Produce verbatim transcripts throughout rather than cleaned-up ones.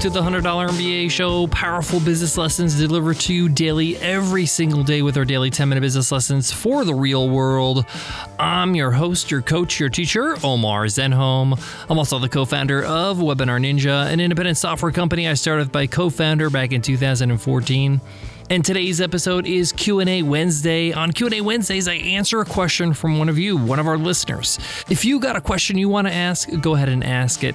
to the one hundred dollar M B A Show, powerful business lessons delivered to you daily, every single day with our daily ten-minute business lessons for the real world. I'm your host, your coach, your teacher, Omar Zenhom. I'm also the co-founder of Webinar Ninja, an independent software company I started by co-founder back in two thousand fourteen. And today's episode is Q and A Wednesday. On Q and A Wednesdays, I answer a question from one of you, one of our listeners. If you got a question you want to ask, go ahead and ask it.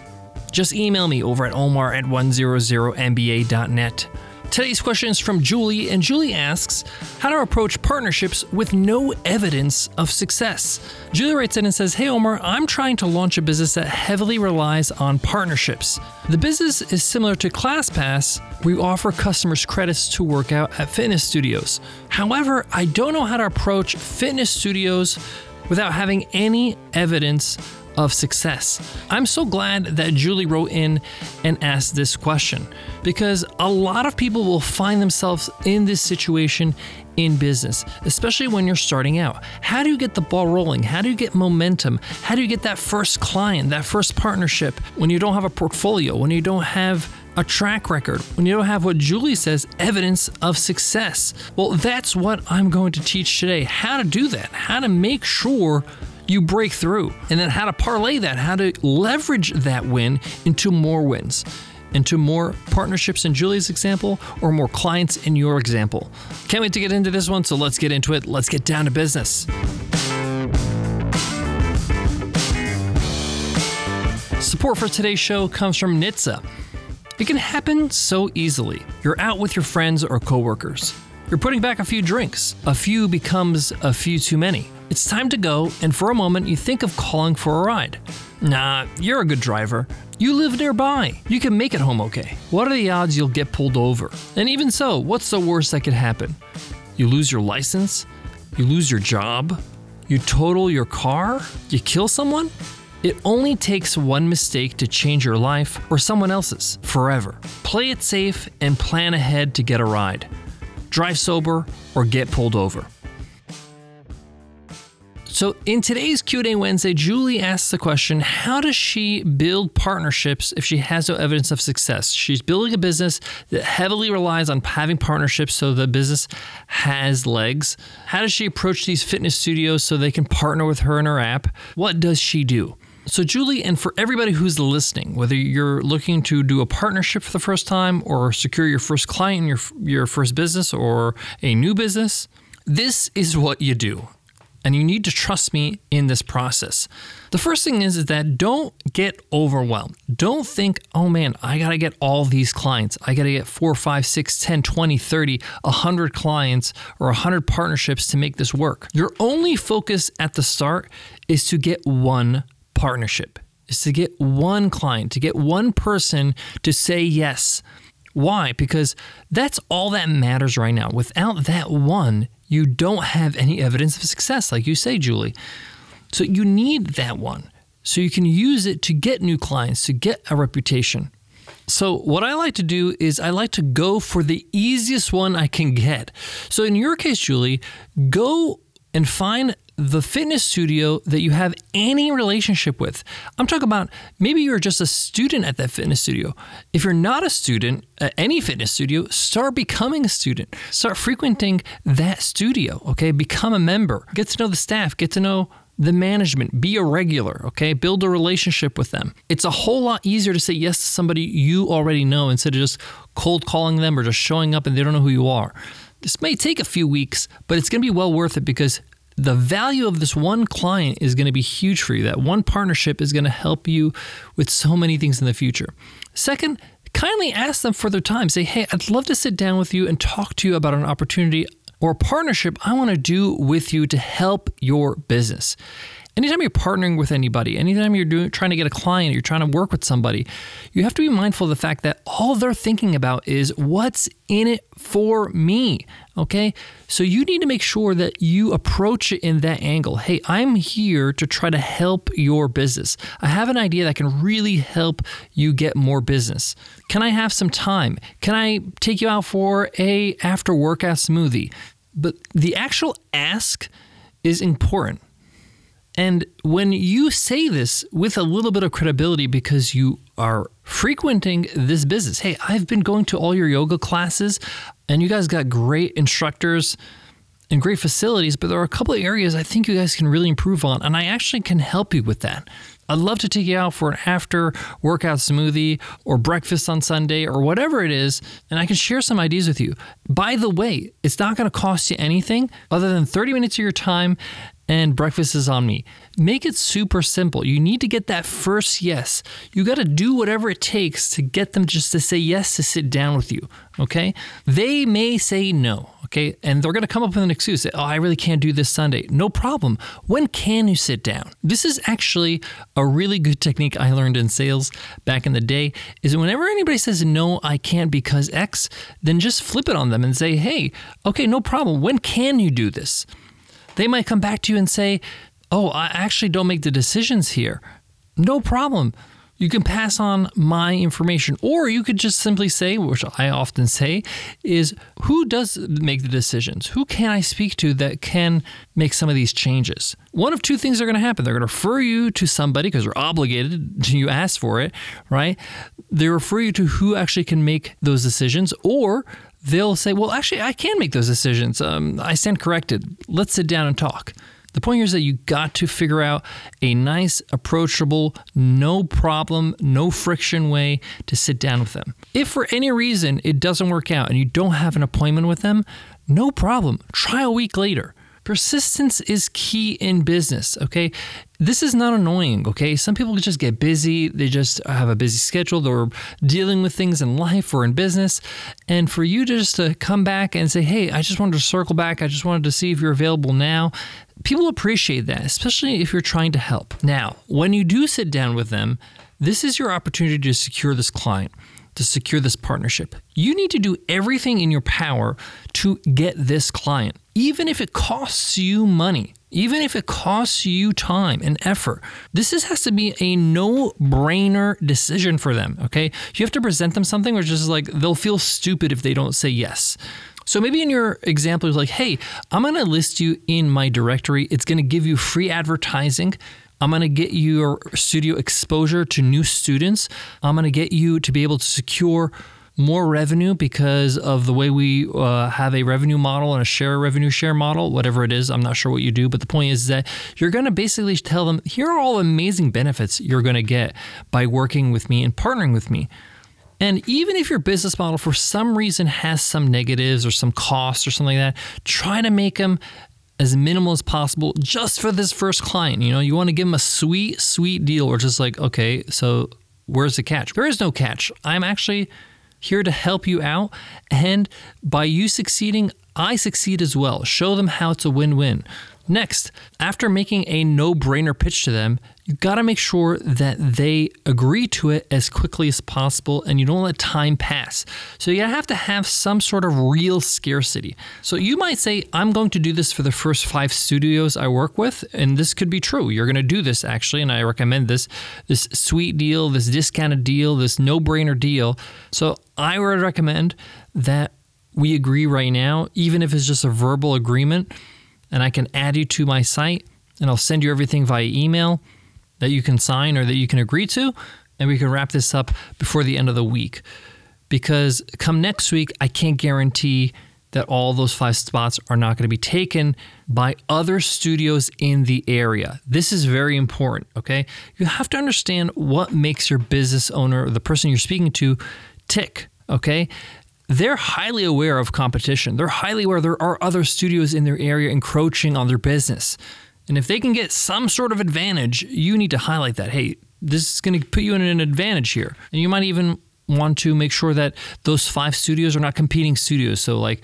Just email me over at omar at one hundred m b a dot net. Today's question is from Julie, and Julie asks, how to approach partnerships with no evidence of success. Julie writes in and says, hey Omar, I'm trying to launch a business that heavily relies on partnerships. The business is similar to ClassPass, where we offer customers credits to work out at fitness studios. However, I don't know how to approach fitness studios without having any evidence of success. I'm so glad that Julie wrote in and asked this question, because a lot of people will find themselves in this situation in business, especially when you're starting out. How do you get the ball rolling? How do you get momentum? How do you get that first client, that first partnership, when you don't have a portfolio, when you don't have a track record, when you don't have what Julie says, evidence of success? Well, that's what I'm going to teach today, how to do that, how to make sure you break through, and then how to parlay that, how to leverage that win into more wins, into more partnerships in Julie's example, or more clients in your example. Can't wait to get into this one, so let's get into it. Let's get down to business. Support for today's show comes from N H T S A. It can happen so easily. You're out with your friends or coworkers. You're putting back a few drinks. A few becomes a few too many. It's time to go, and for a moment, you think of calling for a ride. Nah, you're a good driver. You live nearby. You can make it home okay. What are the odds you'll get pulled over? And even so, what's the worst that could happen? You lose your license? You lose your job? You total your car? You kill someone? It only takes one mistake to change your life or someone else's forever. Play it safe and plan ahead to get a ride. Drive sober or get pulled over. So in today's Q and A Wednesday, Julie asks the question, how does she build partnerships if she has no evidence of success? She's building a business that heavily relies on having partnerships so the business has legs. How does she approach these fitness studios so they can partner with her in her app? What does she do? So Julie, and for everybody who's listening, whether you're looking to do a partnership for the first time or secure your first client in your, your first business or a new business, this is what you do. And you need to trust me in this process. The first thing is, is that don't get overwhelmed. Don't think, oh man, I gotta get all these clients. I gotta get four, five, six, ten, twenty, thirty, one hundred clients or one hundred partnerships to make this work. Your only focus at the start is to get one partnership, is to get one client, to get one person to say yes. Why? Because that's all that matters right now. Without that one, you don't have any evidence of success, like you say, Julie. So you need that one so you can use it to get new clients, to get a reputation. So what I like to do is I like to go for the easiest one I can get. So in your case, Julie, go and find the fitness studio that you have any relationship with. I'm talking about maybe you're just a student at that fitness studio. If you're not a student at any fitness studio, start becoming a student. Start frequenting that studio, okay? Become a member. Get to know the staff. Get to know the management. Be a regular, okay? Build a relationship with them. It's a whole lot easier to say yes to somebody you already know instead of just cold calling them or just showing up and they don't know who you are. This may take a few weeks, but it's going to be well worth it because the value of this one client is going to be huge for you. That one partnership is going to help you with so many things in the future. Second, kindly ask them for their time. Say, hey, I'd love to sit down with you and talk to you about an opportunity or a partnership I want to do with you to help your business. Anytime you're partnering with anybody, anytime you're doing, trying to get a client, you're trying to work with somebody, you have to be mindful of the fact that all they're thinking about is what's in it for me, okay? So you need to make sure that you approach it in that angle. Hey, I'm here to try to help your business. I have an idea that can really help you get more business. Can I have some time? Can I take you out for a after-workout smoothie? But the actual ask is important. And when you say this with a little bit of credibility because you are frequenting this business. Hey, I've been going to all your yoga classes and you guys got great instructors and great facilities, but there are a couple of areas I think you guys can really improve on, and I actually can help you with that. I'd love to take you out for an after workout smoothie or breakfast on Sunday or whatever it is, and I can share some ideas with you. By the way, it's not going to cost you anything other than thirty minutes of your time, and breakfast is on me. Make it super simple. You need to get that first yes. You got to do whatever it takes to get them just to say yes to sit down with you, okay? They may say no, okay? And they're going to come up with an excuse. Say, oh, I really can't do this Sunday. No problem. When can you sit down? This is actually a really good technique I learned in sales back in the day, is whenever anybody says, no, I can't because X, then just flip it on them and say, hey, okay, no problem. When can you do this? They might come back to you and say, oh, I actually don't make the decisions here. No problem. You can pass on my information. Or you could just simply say, which I often say, is who does make the decisions? Who can I speak to that can make some of these changes? One of two things are going to happen. They're going to refer you to somebody because you're obligated. You asked for it, right? They refer you to who actually can make those decisions, or they'll say, well, actually, I can make those decisions. Um, I stand corrected. Let's sit down and talk. The point here is that you got to figure out a nice, approachable, no problem, no friction way to sit down with them. If for any reason it doesn't work out and you don't have an appointment with them, no problem. Try a week later. Persistence is key in business, okay? This is not annoying, okay? Some people just get busy. They just have a busy schedule. They're dealing with things in life or in business. And for you to just to come back and say, hey, I just wanted to circle back. I just wanted to see if you're available now. People appreciate that, especially if you're trying to help. Now, when you do sit down with them, this is your opportunity to secure this client, to secure this partnership. You need to do everything in your power to get this client. Even if it costs you money, even if it costs you time and effort, this is, has to be a no-brainer decision for them, okay? You have to present them something which is like, they'll feel stupid if they don't say yes. So maybe in your example, it's like, hey, I'm going to list you in my directory. It's going to give you free advertising. I'm going to get your studio exposure to new students. I'm going to get you to be able to secure more revenue because of the way we uh, have a revenue model and a share revenue share model, whatever it is. I'm not sure what you do, but the point is that you're going to basically tell them, here are all amazing benefits you're going to get by working with me and partnering with me. And even if your business model for some reason has some negatives or some costs or something like that, try to make them as minimal as possible just for this first client. You know, you want to give them a sweet, sweet deal, or just like, okay, so where's the catch? There is no catch. I'm actually here to help you out, and by you succeeding, I succeed as well. Show them how it's a win-win. Next, after making a no-brainer pitch to them, you gotta make sure that they agree to it as quickly as possible, and you don't let time pass. So you have to have some sort of real scarcity. So you might say, I'm going to do this for the first five studios I work with, and this could be true. You're gonna do this actually, and I recommend this, this sweet deal, this discounted deal, this no-brainer deal. So I would recommend that we agree right now, even if it's just a verbal agreement, and I can add you to my site, and I'll send you everything via email that you can sign or that you can agree to, and we can wrap this up before the end of the week. Because come next week, I can't guarantee that all those five spots are not going to be taken by other studios in the area. This is very important, okay? You have to understand what makes your business owner, the person you're speaking to, tick, okay? They're highly aware of competition. They're highly aware there are other studios in their area encroaching on their business. And if they can get some sort of advantage, you need to highlight that. Hey, this is going to put you in an advantage here. And you might even want to make sure that those five studios are not competing studios. So like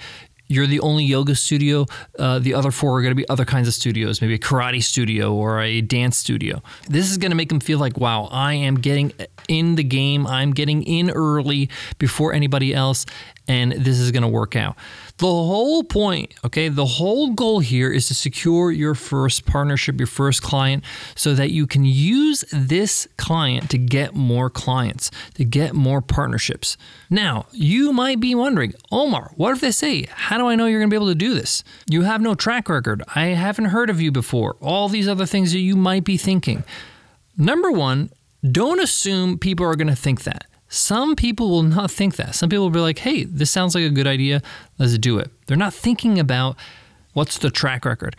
you're the only yoga studio. Uh, the other four are going to be other kinds of studios, maybe a karate studio or a dance studio. This is going to make them feel like, wow, I am getting in the game. I'm getting in early before anybody else, and this is going to work out. The whole point, okay, the whole goal here is to secure your first partnership, your first client, so that you can use this client to get more clients, to get more partnerships. Now, you might be wondering, Omar, what if they say, how do I know you're going to be able to do this? You have no track record. I haven't heard of you before. All these other things that you might be thinking. Number one, Don't assume people are going to think that. Some people will not think that. Some people will be like, hey, this sounds like a good idea. Let's do it. They're not thinking about what's the track record.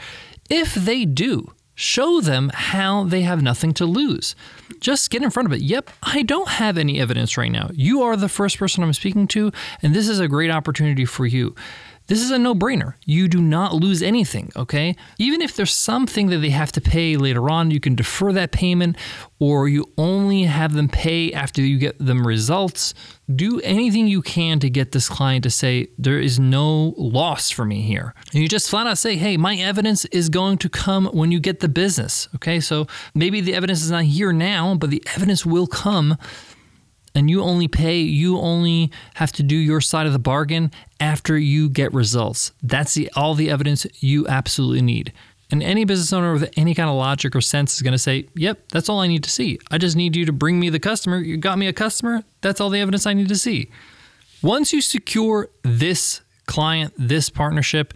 If they do, show them how they have nothing to lose. Just get in front of it. Yep, I don't have any evidence right now. You are the first person I'm speaking to, and this is a great opportunity for you. This is a no-brainer. You do not lose anything, okay? Even if there's something that they have to pay later on, you can defer that payment, or you only have them pay after you get them results. Do anything you can to get this client to say, there is no loss for me here. And you just flat out say, hey, my evidence is going to come when you get the business, okay? So maybe the evidence is not here now, but the evidence will come. And you only pay, you only have to do your side of the bargain after you get results. That's the, all the evidence you absolutely need. And any business owner with any kind of logic or sense is going to say, yep, that's all I need to see. I just need you to bring me the customer. You got me a customer. That's all the evidence I need to see. Once you secure this client, this partnership,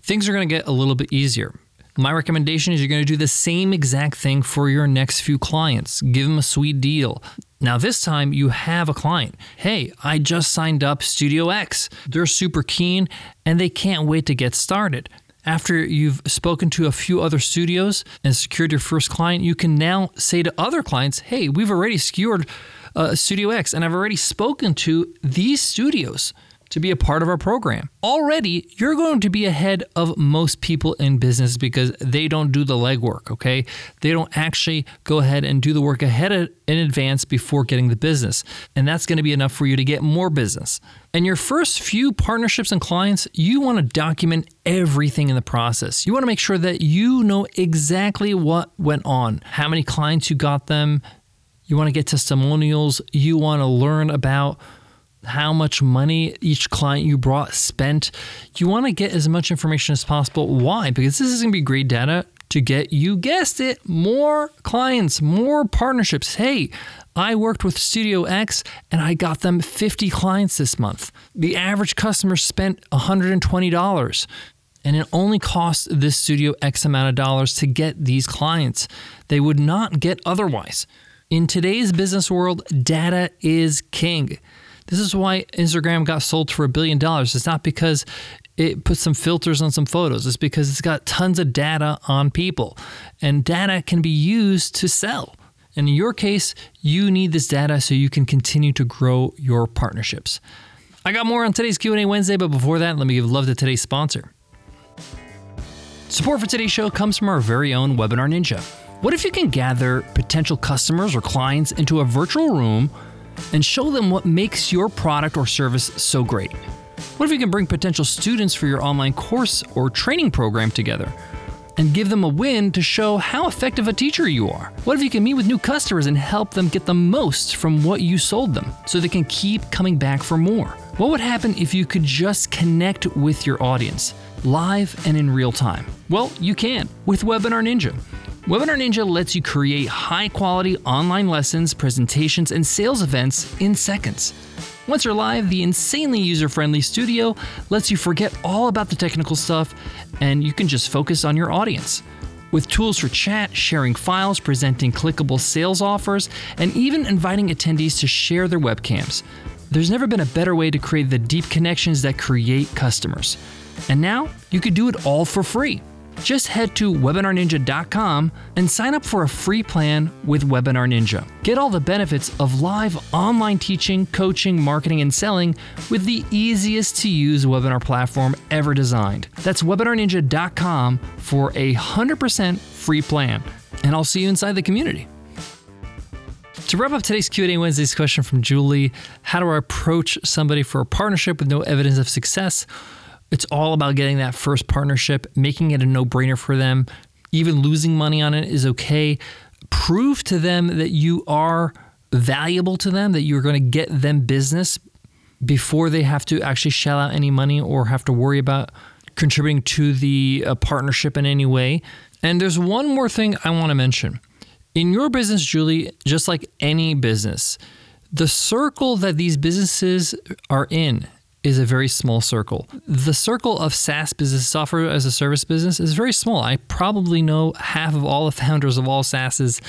things are going to get a little bit easier. My recommendation is you're going to do the same exact thing for your next few clients. Give them a sweet deal. Now this time you have a client. Hey, I just signed up Studio X. They're super keen and they can't wait to get started. After you've spoken to a few other studios and secured your first client, you can now say to other clients, hey, we've already secured uh, Studio X and I've already spoken to these studios to be a part of our program. Already, you're going to be ahead of most people in business because they don't do the legwork, okay? They don't actually go ahead and do the work ahead of, in advance before getting the business. And that's going to be enough for you to get more business. And your first few partnerships and clients, you want to document everything in the process. You want to make sure that you know exactly what went on, how many clients you got them. You want to get testimonials. You want to learn about how much money each client you brought spent. You want to get as much information as possible. Why? Because this is going to be great data to get, you guessed it, more clients, more partnerships. Hey, I worked with Studio X and I got them fifty clients this month. The average customer spent one hundred twenty dollars and it only cost this studio X amount of dollars to get these clients. They would not get otherwise. In today's business world, data is king. This is why Instagram got sold for a billion dollars. It's not because it puts some filters on some photos. It's because it's got tons of data on people. And data can be used to sell. And in your case, you need this data so you can continue to grow your partnerships. I got more on today's Q and A Wednesday, but before that, let me give love to today's sponsor. Support for today's show comes from our very own Webinar Ninja. What if you can gather potential customers or clients into a virtual room and show them what makes your product or service so great? What if you can bring potential students for your online course or training program together and give them a win to show how effective a teacher you are? What if you can meet with new customers and help them get the most from what you sold them so they can keep coming back for more? What would happen if you could just connect with your audience live and in real time? Well, you can with Webinar Ninja. Webinar Ninja lets you create high-quality online lessons, presentations, and sales events in seconds. Once you're live, the insanely user-friendly studio lets you forget all about the technical stuff, and you can just focus on your audience. With tools for chat, sharing files, presenting clickable sales offers, and even inviting attendees to share their webcams, there's never been a better way to create the deep connections that create customers. And now, you can do it all for free. Just head to webinar ninja dot com and sign up for a free plan with Webinar Ninja. Get all the benefits of live online teaching, coaching, marketing, and selling with the easiest to use webinar platform ever designed. That's webinar ninja dot com for a one hundred percent free plan. And I'll see you inside the community. To wrap up today's Q and A Wednesday's question from Julie, how do I approach somebody for a partnership with no evidence of success? It's all about getting that first partnership, making it a no-brainer for them. Even losing money on it is okay. Prove to them that you are valuable to them, that you're going to get them business before they have to actually shell out any money or have to worry about contributing to the uh, partnership in any way. And there's one more thing I want to mention. In your business, Julie, just like any business, the circle that these businesses are in is a very small circle. The circle of SaaS business, software as a service business, is very small. I probably know half of all the founders of all SaaSes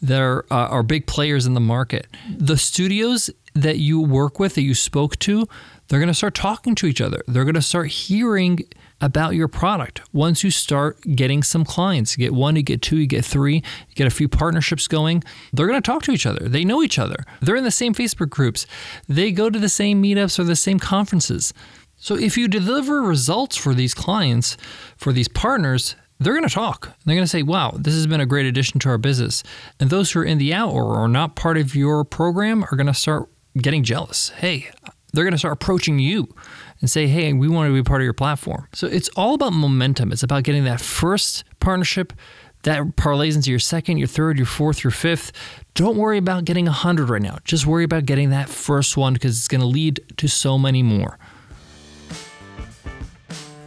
that are, uh, are big players in the market. The studios that you work with, that you spoke to, they're going to start talking to each other. They're going to start hearing about your product. Once you start getting some clients, you get one, you get two, you get three, you get a few partnerships going, they're going to talk to each other. They know each other. They're in the same Facebook groups. They go to the same meetups or the same conferences. So if you deliver results for these clients, for these partners, they're going to talk. They're going to say, wow, this has been a great addition to our business. And those who are in the out or are not part of your program are going to start getting jealous. Hey, they're going to start approaching you and say, hey, we want to be part of your platform. So it's all about momentum. It's about getting that first partnership that parlays into your second, your third, your fourth, your fifth. Don't worry about getting one hundred right now. Just worry about getting that first one, because it's going to lead to so many more.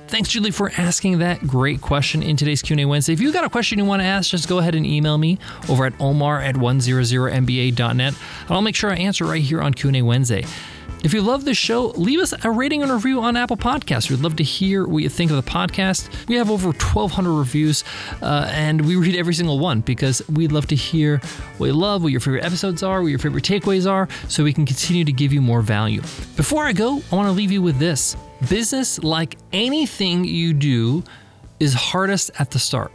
Thanks, Julie, for asking that great question in today's Q and A Wednesday. If you've got a question you want to ask, just go ahead and email me over at omar at one hundred m b a dot net. And I'll make sure I answer right here on Q and A Wednesday. If you love this show, leave us a rating and review on Apple Podcasts. We'd love to hear what you think of the podcast. We have over twelve hundred reviews, uh, and we read every single one, because we'd love to hear what you love, what your favorite episodes are, what your favorite takeaways are, so we can continue to give you more value. Before I go, I want to leave you with this. Business, like anything you do, is hardest at the start.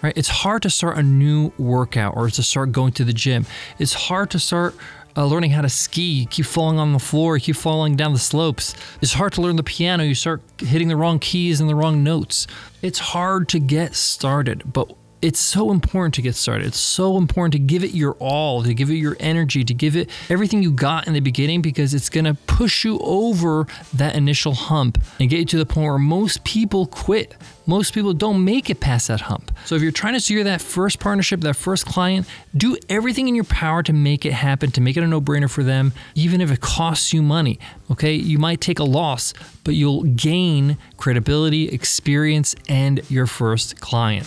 Right? It's hard to start a new workout or to start going to the gym. It's hard to start Uh, learning how to ski. You keep falling on the floor, you keep falling down the slopes. It's hard to learn the piano, you start hitting the wrong keys and the wrong notes. It's hard to get started, but it's so important to get started. It's so important to give it your all, to give it your energy, to give it everything you got in the beginning, because it's going to push you over that initial hump and get you to the point where most people quit. Most people don't make it past that hump. So if you're trying to secure that first partnership, that first client, do everything in your power to make it happen, to make it a no-brainer for them, even if it costs you money, okay? You might take a loss, but you'll gain credibility, experience, and your first client.